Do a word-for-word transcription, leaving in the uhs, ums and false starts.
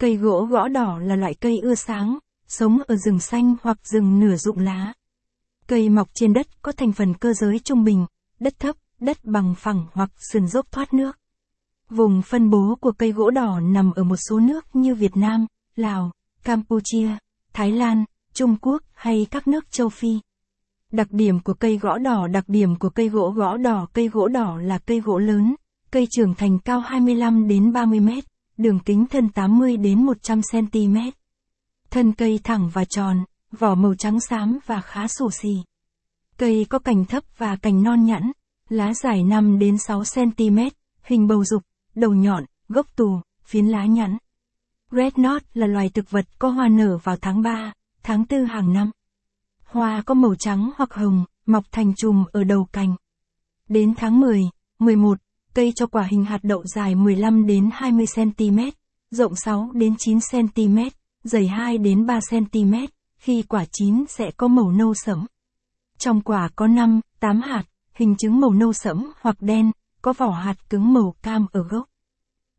Cây gỗ gõ đỏ là loại cây ưa sáng, sống ở rừng xanh hoặc rừng nửa rụng lá. Cây mọc trên đất có thành phần cơ giới trung bình, đất thấp, đất bằng phẳng hoặc sườn dốc thoát nước. Vùng phân bố của cây gỗ đỏ nằm ở một số nước như Việt Nam, Lào, Campuchia, Thái Lan, Trung Quốc hay các nước châu Phi. Đặc điểm của cây gỗ đỏ Đặc điểm của cây gỗ gõ đỏ Cây gỗ đỏ là cây gỗ lớn, cây trưởng thành cao hai mươi lăm đến ba mươi mét, đường kính thân tám mươi đến một trăm xen-ti-mét. Thân cây thẳng và tròn, vỏ màu trắng xám và khá xù xì. Cây có cành thấp và cành non nhẵn, lá dài năm đến sáu xen-ti-mét, hình bầu dục, đầu nhọn, gốc tù, phiến lá nhẵn. Red knot là loài thực vật có hoa nở vào tháng ba, tháng tư hàng năm. Hoa có màu trắng hoặc hồng, mọc thành chùm ở đầu cành. Đến tháng mười, mười một, cây cho quả hình hạt đậu dài mười lăm đến hai mươi xen-ti-mét, rộng sáu đến chín xen-ti-mét, dày hai đến ba xen-ti-mét, khi quả chín sẽ có màu nâu sẫm. Trong quả có năm, tám hạt, hình trứng màu nâu sẫm hoặc đen, có vỏ hạt cứng màu cam ở gốc.